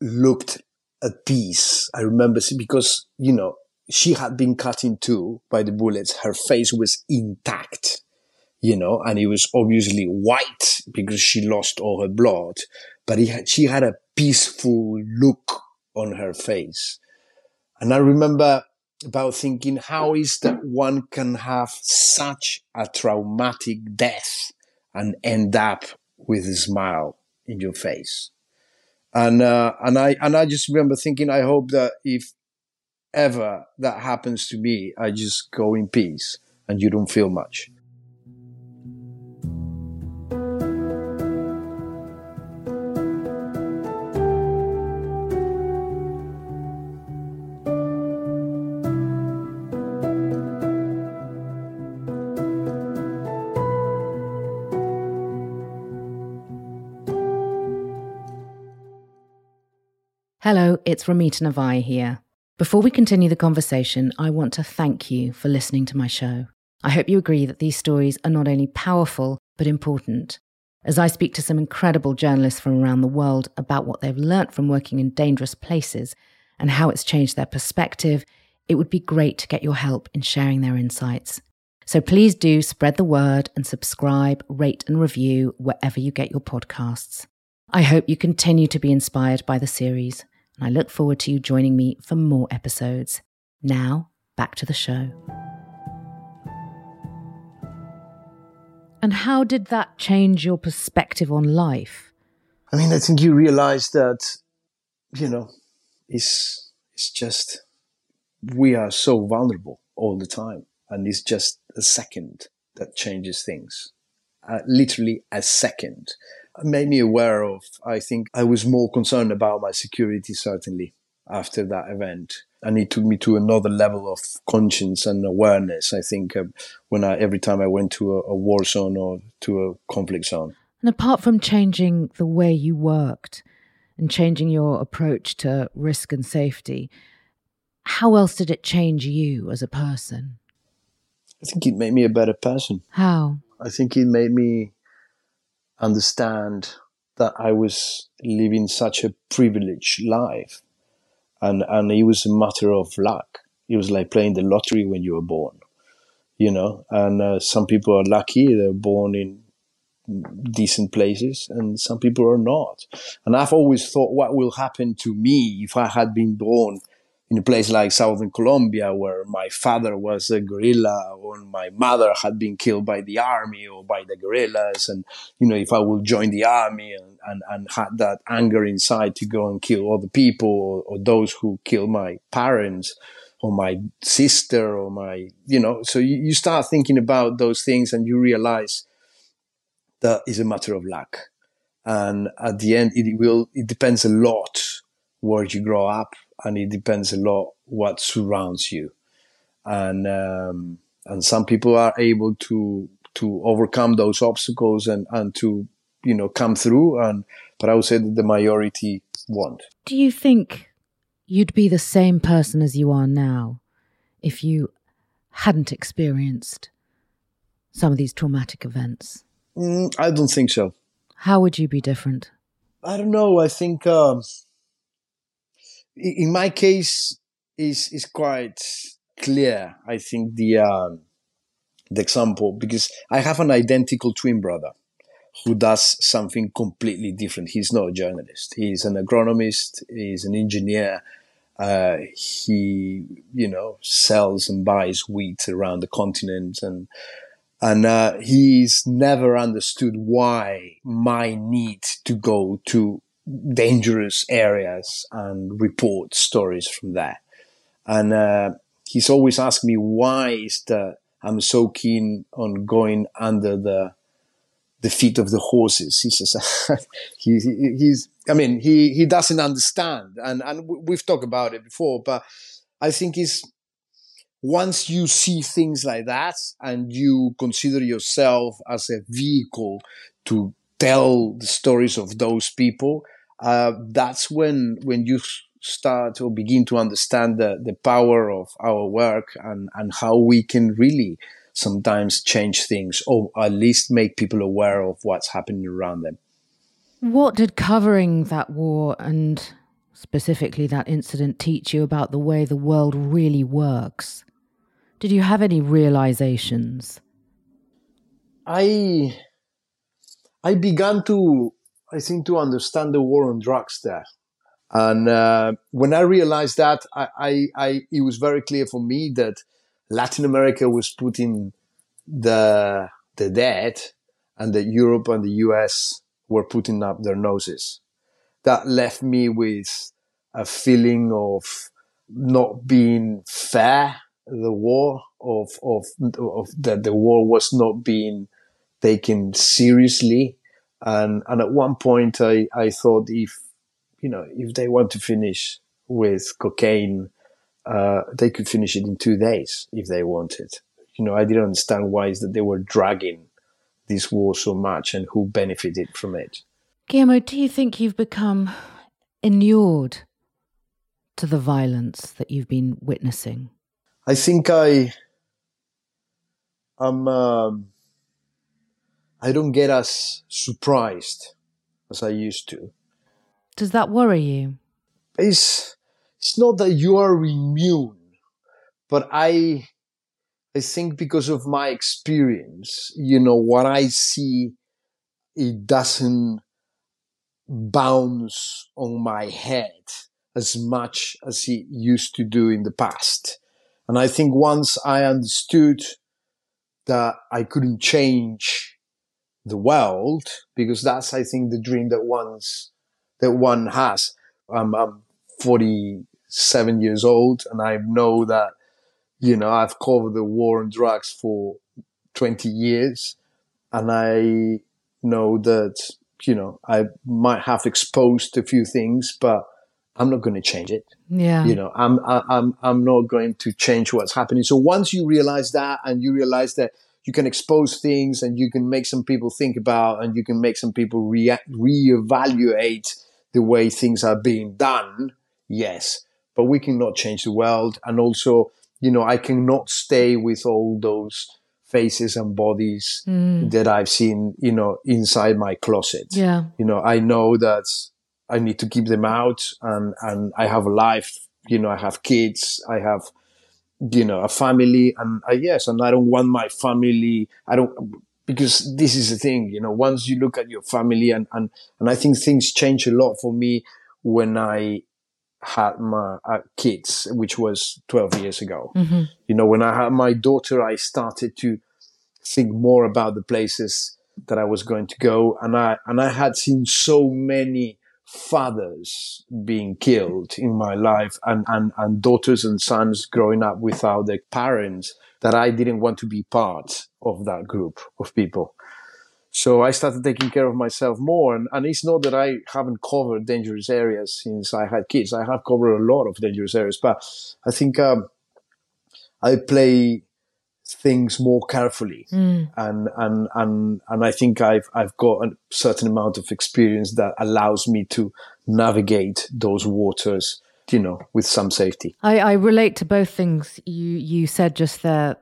looked at peace. I remember because, you know, she had been cut in two by the bullets. Her face was intact, you know, and it was obviously white because she lost all her blood. But it had, she had a peaceful look on her face. And I remember about thinking, how is that one can have such a traumatic death and end up with a smile in your face. And uh, and I and I just remember thinking, I hope that if ever that happens to me, I just go in peace and you don't feel much. Hello, it's Ramita Navai here. Before we continue the conversation, I want to thank you for listening to my show. I hope you agree that these stories are not only powerful, but important. As I speak to some incredible journalists from around the world about what they've learnt from working in dangerous places and how it's changed their perspective, it would be great to get your help in sharing their insights. So please do spread the word and subscribe, rate and review wherever you get your podcasts. I hope you continue to be inspired by the series, and I look forward to you joining me for more episodes. Now, back to the show. And how did that change your perspective on life? I mean, I think you realize that, you know, it's, it's just, we are so vulnerable all the time. And it's just a second that changes things. Uh, literally a second. It made me aware of, I think I was more concerned about my security, certainly, after that event. And it took me to another level of conscience and awareness, I think, uh, when I, every time I went to a, a war zone or to a conflict zone. And apart from changing the way you worked and changing your approach to risk and safety, how else did it change you as a person? I think it made me a better person. How? I think it made me understand that I was living such a privileged life. And and it was a matter of luck. It was like playing the lottery when you were born, you know. And uh, some people are lucky. They're born in decent places, and some people are not. And I've always thought, what will happen to me if I had been born in a place like Southern Colombia, where my father was a guerrilla, or my mother had been killed by the army or by the guerrillas, and you know, if I would join the army and, and, and had that anger inside to go and kill other people, or, or those who killed my parents or my sister or my, you know, so you, you start thinking about those things and you realize that is a matter of luck. And at the end, it will, it depends a lot where you grow up. And it depends a lot what surrounds you, and um, and some people are able to to overcome those obstacles and and to you know come through. And but I would say that the majority won't. Do you think you'd be the same person as you are now if you hadn't experienced some of these traumatic events? Mm, I don't think so. How would you be different? I don't know. I think. Uh, In my case, is is quite clear. I think the uh, the example, because I have an identical twin brother who does something completely different. He's not a journalist. He's an agronomist. He's an engineer. Uh, he you know sells and buys wheat around the continent, and and uh, he's never understood why my need to go to dangerous areas and report stories from there. And uh, he's always asked me why is the I'm so keen on going under the the feet of the horses. He says he, he, he's I mean he he doesn't understand, and and we've talked about it before, but I think is once you see things like that and you consider yourself as a vehicle to tell the stories of those people, Uh, that's when when you start or begin to understand the, the power of our work and, and how we can really sometimes change things, or at least make people aware of what's happening around them. What did covering that war and specifically that incident teach you about the way the world really works? Did you have any realizations? I I began to I think to understand the war on drugs there. And uh, when I realized that, I, I, I, it was very clear for me that Latin America was putting the, the dead, and that Europe and the U S were putting up their noses. That left me with a feeling of not being fair, the war, of, of, of that the war was not being taken seriously. And, and at one point, I, I thought, if, you know, if they want to finish with cocaine, uh, they could finish it in two days if they wanted. You know, I didn't understand why is that they were dragging this war so much and who benefited from it. Guillermo, do you think you've become inured to the violence that you've been witnessing? I think I am... Um, I don't get as surprised as I used to. Does that worry you? It's it's not that you are immune, but I I think because of my experience, you know, what I see, it doesn't bounce on my head as much as it used to do in the past. And I think once I understood that I couldn't change the world, because that's, I think, the dream that one's, that one has. Um, I'm forty-seven years old, and I know that, you know, I've covered the war on drugs for twenty years, and I know that, you know, I might have exposed a few things, but I'm not going to change it. Yeah. You know, I'm, I'm, I'm not going to change what's happening. So once you realize that, and you realize that you can expose things and you can make some people think about, and you can make some people re- reevaluate the way things are being done. Yes, but we cannot change the world. And also you know, I cannot stay with all those faces and bodies mm. that I've seen, you know, inside my closet. Yeah. You know, I know that I need to keep them out, and, and I have a life, you know, I have kids, I have, you know, a family, and I, yes, and I don't want my family, I don't, because this is the thing, you know, once you look at your family, and, and, and I think things change a lot for me when I had my uh, kids, which was twelve years ago. Mm-hmm. You know, when I had my daughter, I started to think more about the places that I was going to go. And I, and I had seen so many fathers being killed in my life, and, and, and daughters and sons growing up without their parents, that I didn't want to be part of that group of people. So I started taking care of myself more. And, and it's not that I haven't covered dangerous areas since I had kids. I have covered a lot of dangerous areas, but I think um, I play things more carefully. Mm. And, and, and, and I think I've, I've got a certain amount of experience that allows me to navigate those waters, you know, with some safety. I, I relate to both things you, you said just there.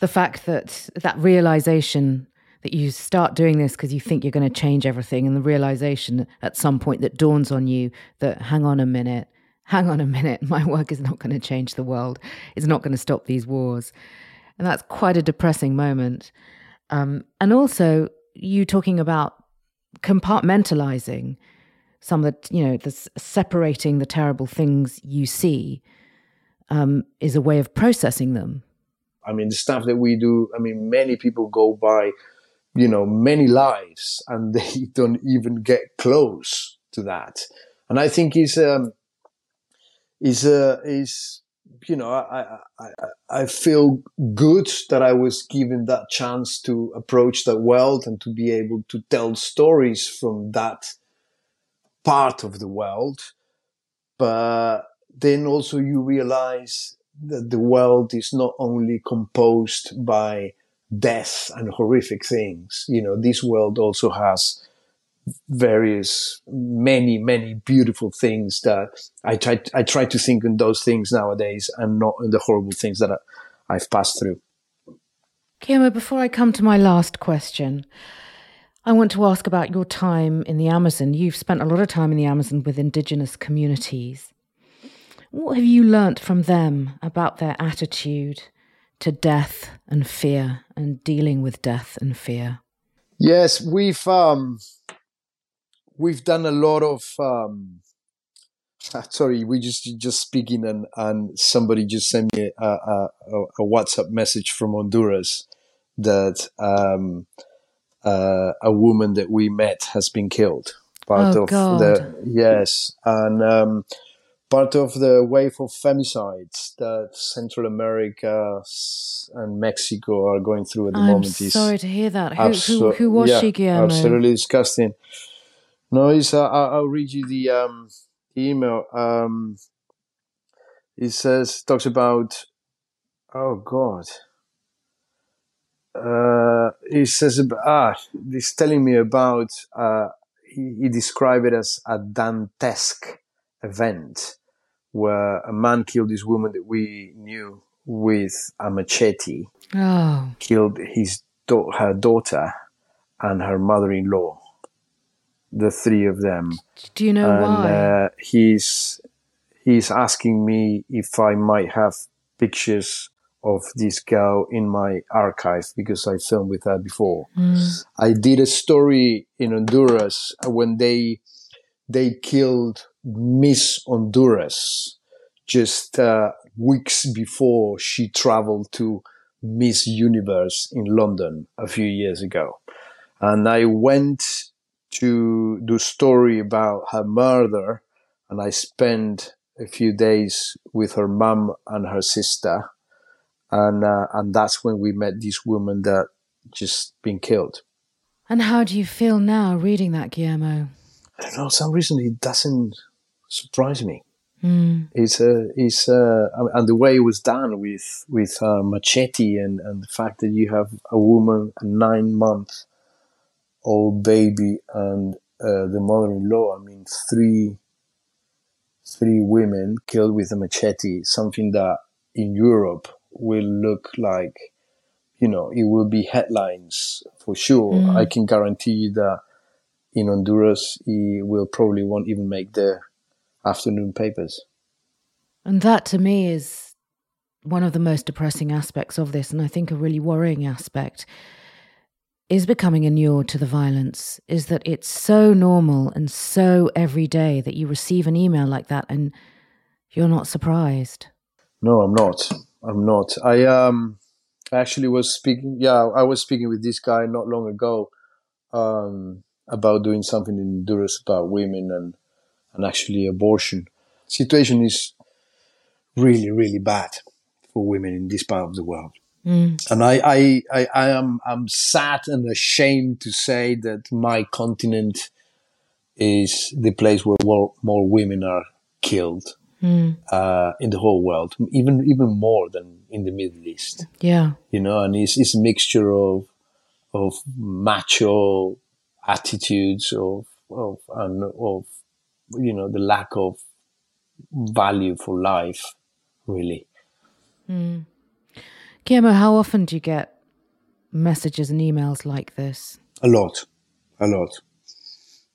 The fact that that realization that you start doing this because you think you're going to change everything, and the realization at some point that dawns on you that, hang on a minute, hang on a minute, my work is not going to change the world. It's not going to stop these wars. And that's quite a depressing moment. Um, and also you talking about compartmentalizing some of the, you know, the separating the terrible things you see um, is a way of processing them. I mean, the stuff that we do, I mean, many people go by, you know, many lives, and they don't even get close to that. And I think is um, is uh, is you know, I, I I feel good that I was given that chance to approach the world and to be able to tell stories from that part of the world. But then also you realize that the world is not only composed by death and horrific things. You know, this world also has various, many, many beautiful things that I try, I try to think on those things nowadays, and not on the horrible things that I, I've passed through. Guillermo, before I come to my last question, I want to ask about your time in the Amazon. You've spent a lot of time in the Amazon with indigenous communities. What have you learnt from them about their attitude to death and fear, and dealing with death and fear? Yes, we've um, we've done a lot of. Um, sorry, we just just speaking, and, and somebody just sent me a, a, a WhatsApp message from Honduras that um, uh, a woman that we met has been killed. Part oh, of God. the yes, and. Um, Part of the wave of femicides that Central America and Mexico are going through at the I'm moment is. I'm sorry to hear that. Who, abso- who, who was yeah, she, Guillermo? Absolutely disgusting. No, it's, uh, I'll read you the um, email. Um, it says, talks about, oh God. Uh, it says, ah, it's telling me about, uh, he, he described it as a Dantesque event where a man killed this woman that we knew with a machete, oh. killed his do- her daughter and her mother-in-law, the three of them. Do you know and, why? Uh, he's he's asking me if I might have pictures of this girl in my archive because I filmed with her before. Mm. I did a story in Honduras when they they killed Miss Honduras just uh, weeks before she traveled to Miss Universe in London a few years ago. And I went to do a story about her murder, and I spent a few days with her mum and her sister. And, uh, and that's when we met this woman that just been killed. And how do you feel now reading that, Guillermo? I don't know, for some reason it doesn't surprise me. Mm. It's uh, it's uh, and the way it was done with with uh, machete, and, and the fact that you have a woman, a nine month old baby, and uh, the mother-in-law. I mean, three three women killed with a machete. Something that in Europe will look like, you know, it will be headlines for sure. Mm. I can guarantee you that in Honduras, it will probably won't even make the afternoon papers. And that to me is one of the most depressing aspects of this, and I think a really worrying aspect, is becoming inured to the violence, is that it's so normal and so everyday that you receive an email like that and you're not surprised. No, I'm not. I'm not. I um actually was speaking, yeah, I was speaking with this guy not long ago um, about doing something in Honduras about women and, and actually abortion. Situation is really, really bad for women in this part of the world. Mm. And I, I, I, I am I'm sad and ashamed to say that my continent is the place where more, more women are killed mm. uh, in the whole world, even even more than in the Middle East. Yeah, you know, and it's it's a mixture of of macho attitudes of of and of you know the lack of value for life, really. Mm. Guillermo, how often do you get messages and emails like this? A lot, a lot,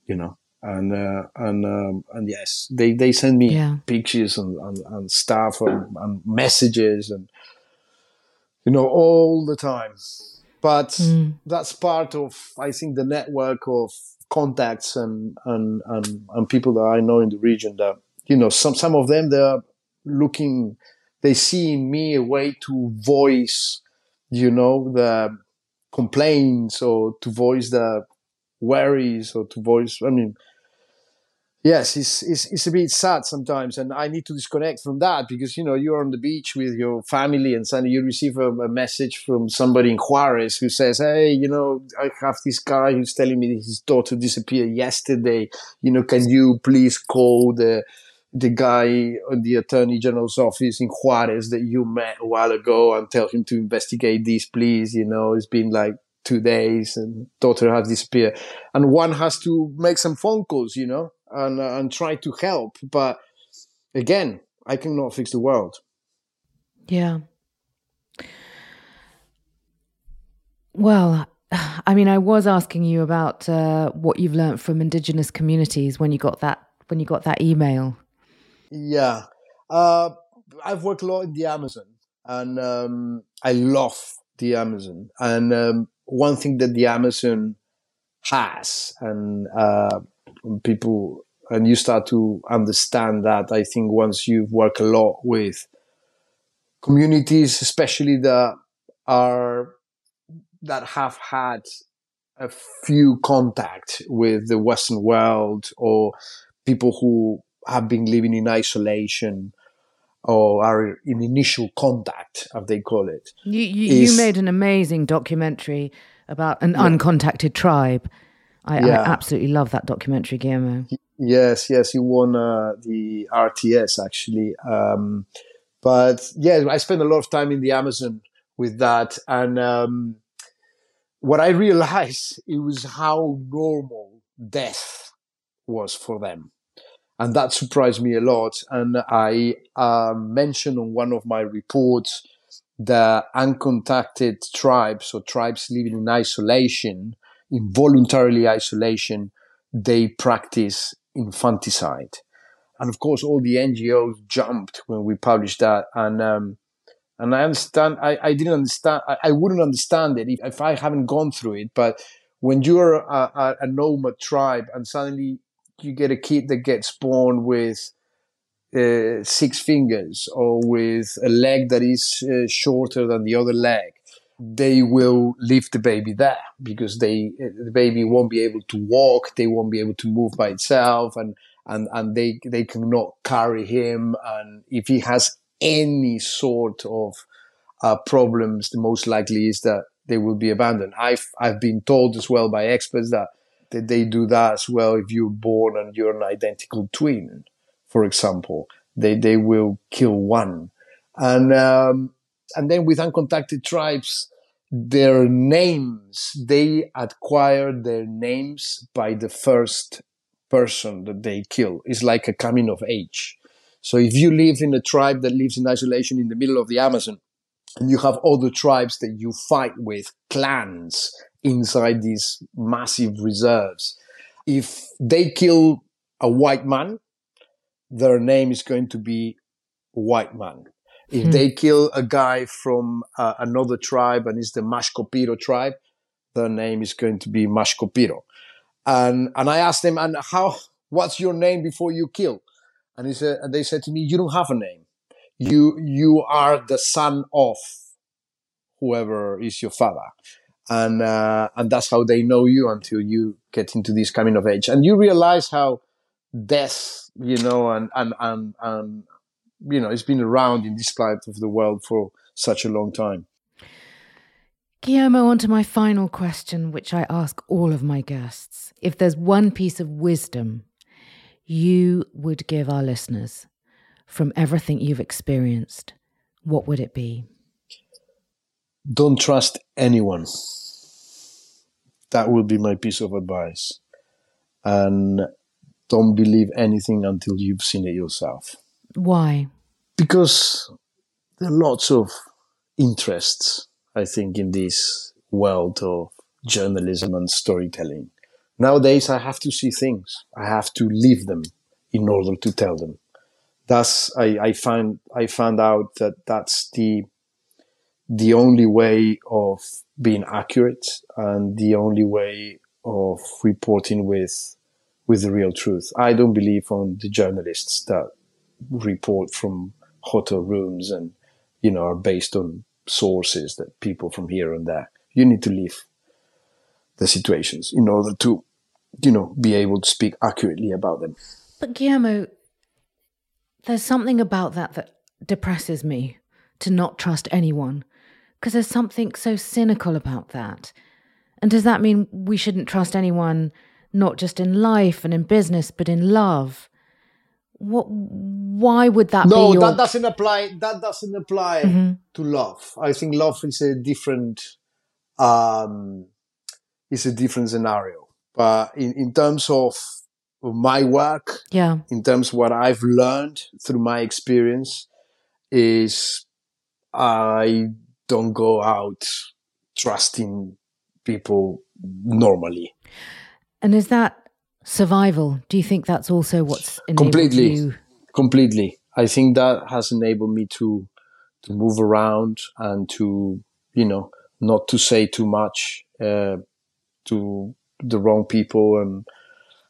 you know, and uh, and um, and yes, they, they send me yeah. pictures and, and, and stuff and, and messages and, you know, all the time. But mm. that's part of, I think, the network of contacts and, and, and, and people that I know in the region that, you know, some, some of them, they're looking... They see in me a way to voice, you know, the complaints or to voice the worries or to voice, I mean, yes, it's, it's it's a bit sad sometimes. And I need to disconnect from that because, you know, you're on the beach with your family and suddenly you receive a, a message from somebody in Juarez who says, hey, you know, I have this guy who's telling me that his daughter disappeared yesterday. You know, can you please call the... the guy on the Attorney General's office in Juarez that you met a while ago and tell him to investigate this, please. You know, it's been like two days and daughter has disappeared. And one has to make some phone calls, you know, and, uh, and try to help. But again, I cannot fix the world. Yeah. Well, I mean, I was asking you about uh, what you've learned from indigenous communities when you got that, when you got that email. Yeah, uh, I've worked a lot in the Amazon, and um, I love the Amazon. And um, one thing that the Amazon has, and uh, people, and you start to understand that, I think, once you've worked a lot with communities, especially that are that have had a few contact with the Western world or people who have been living in isolation or are in initial contact, as they call it. You, you, is, you made an amazing documentary about an yeah. uncontacted tribe. I, yeah. I absolutely love that documentary, Guillermo. Yes, yes, you won uh, the R T S, actually. Um, but, yeah, I spent a lot of time in the Amazon with that. And um, what I realized, it was how normal death was for them. And that surprised me a lot. And I uh, mentioned on one of my reports that uncontacted tribes or tribes living in isolation, involuntarily isolation, they practice infanticide. And of course, all the N G Os jumped when we published that. And um, and I understand, I, I didn't understand, I, I wouldn't understand it if, if I haven't gone through it. But when you're a, a, a nomad tribe and suddenly you get a kid that gets born with uh, six fingers or with a leg that is uh, shorter than the other leg, they will leave the baby there because they the baby won't be able to walk, they won't be able to move by itself, and and and they they cannot carry him. And if he has any sort of uh, problems, the most likely is that they will be abandoned. I've I've been told as well by experts that that they do that as well if you're born and you're an identical twin, for example. They they will kill one. And um, and then with uncontacted tribes, their names, they acquire their names by the first person that they kill. It's like a coming of age. So if you live in a tribe that lives in isolation in the middle of the Amazon, and you have other tribes that you fight with, clans inside these massive reserves, if they kill a white man, their name is going to be white man. If hmm. they kill a guy from uh, another tribe and it's the Mashkopiro tribe, their name is going to be Mashkopiro. And and I asked them, and how? What's your name before you kill? And he said, and they said to me, you don't have a name. You you are the son of whoever is your father, and uh, and that's how they know you until you get into this coming of age, and you realize how death, you know, and and and and. you know, it's been around in this part of the world for such a long time. Guillermo, on to my final question, which I ask all of my guests. If there's one piece of wisdom you would give our listeners from everything you've experienced, what would it be? Don't trust anyone. That would be my piece of advice. And don't believe anything until you've seen it yourself. Why? Because there are lots of interests, I think, in this world of journalism and storytelling. Nowadays, I have to see things. I have to live them in order to tell them. That's I, I find I found out that that's the the only way of being accurate and the only way of reporting with with the real truth. I don't believe on the journalists that report from hotel rooms and, you know, are based on sources that people from here and there. You need to live the situations in order to, you know, be able to speak accurately about them. But Guillermo, there's something about that that depresses me, to not trust anyone, because there's something so cynical about that. And does that mean we shouldn't trust anyone, not just in life and in business, but in love? What, why would that no, be? No, your... that doesn't apply. That doesn't apply mm-hmm. to love. I think love is a different, um, is a different scenario. But in, in terms of my work, yeah. in terms of what I've learned through my experience, is I don't go out trusting people normally. And is that survival? Do you think that's also what's enabled completely, you? Completely. I think that has enabled me to to move around and to, you know, not to say too much uh, to the wrong people, and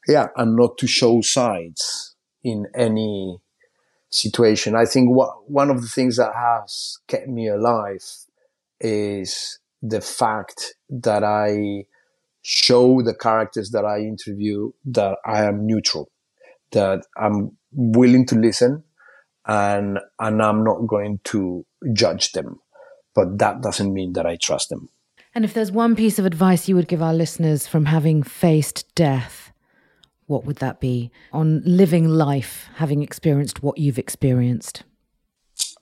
yeah, and not to show sides in any situation. I think what, one of the things that has kept me alive is the fact that I show the characters that I interview that I am neutral, that I'm willing to listen, and and I'm not going to judge them. But that doesn't mean that I trust them. And if there's one piece of advice you would give our listeners from having faced death, what would that be? On living life, having experienced what you've experienced?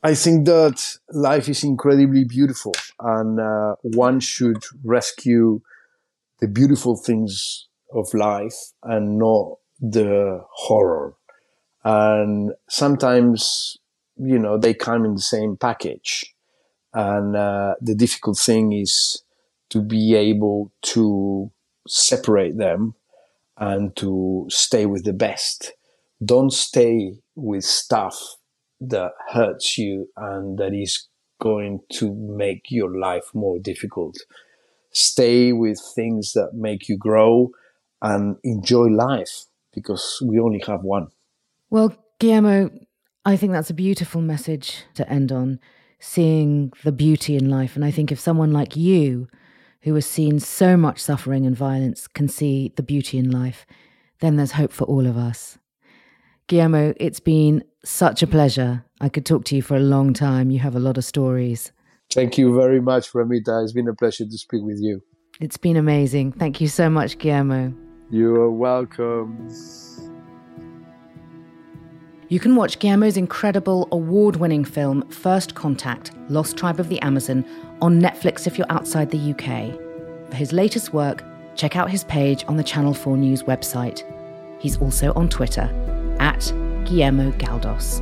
I think that life is incredibly beautiful, and uh, one should rescue the beautiful things of life and not the horror. And sometimes, you know, they come in the same package. And uh, the difficult thing is to be able to separate them and to stay with the best. Don't stay with stuff that hurts you and that is going to make your life more difficult. Stay with things that make you grow and enjoy life, because we only have one. Well, Guillermo, I think that's a beautiful message to end on, seeing the beauty in life. And I think if someone like you, who has seen so much suffering and violence, can see the beauty in life, then there's hope for all of us. Guillermo, it's been such a pleasure. I could talk to you for a long time. You have a lot of stories. Thank you very much, Ramita. It's been a pleasure to speak with you. It's been amazing. Thank you so much, Guillermo. You are welcome. You can watch Guillermo's incredible award-winning film, First Contact, Lost Tribe of the Amazon, on Netflix if you're outside the U K. For his latest work, check out his page on the Channel four News website. He's also on Twitter, at Guillermo Galdos.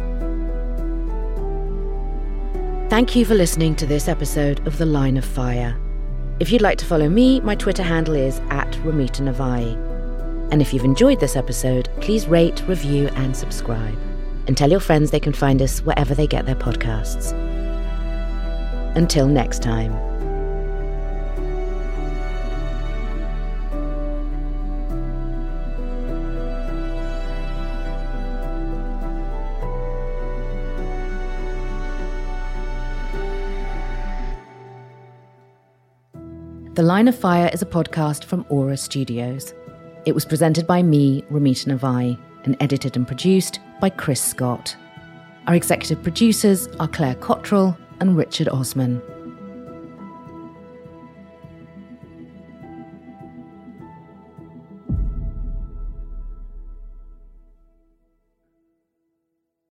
Thank you for listening to this episode of The Line of Fire. If you'd like to follow me, my Twitter handle is at Ramita Navai. And if you've enjoyed this episode, please rate, review, and subscribe. And tell your friends they can find us wherever they get their podcasts. Until next time. The Line of Fire is a podcast from Aura Studios. It was presented by me, Ramita Navai, and edited and produced by Chris Scott. Our executive producers are Claire Cottrell and Richard Osman.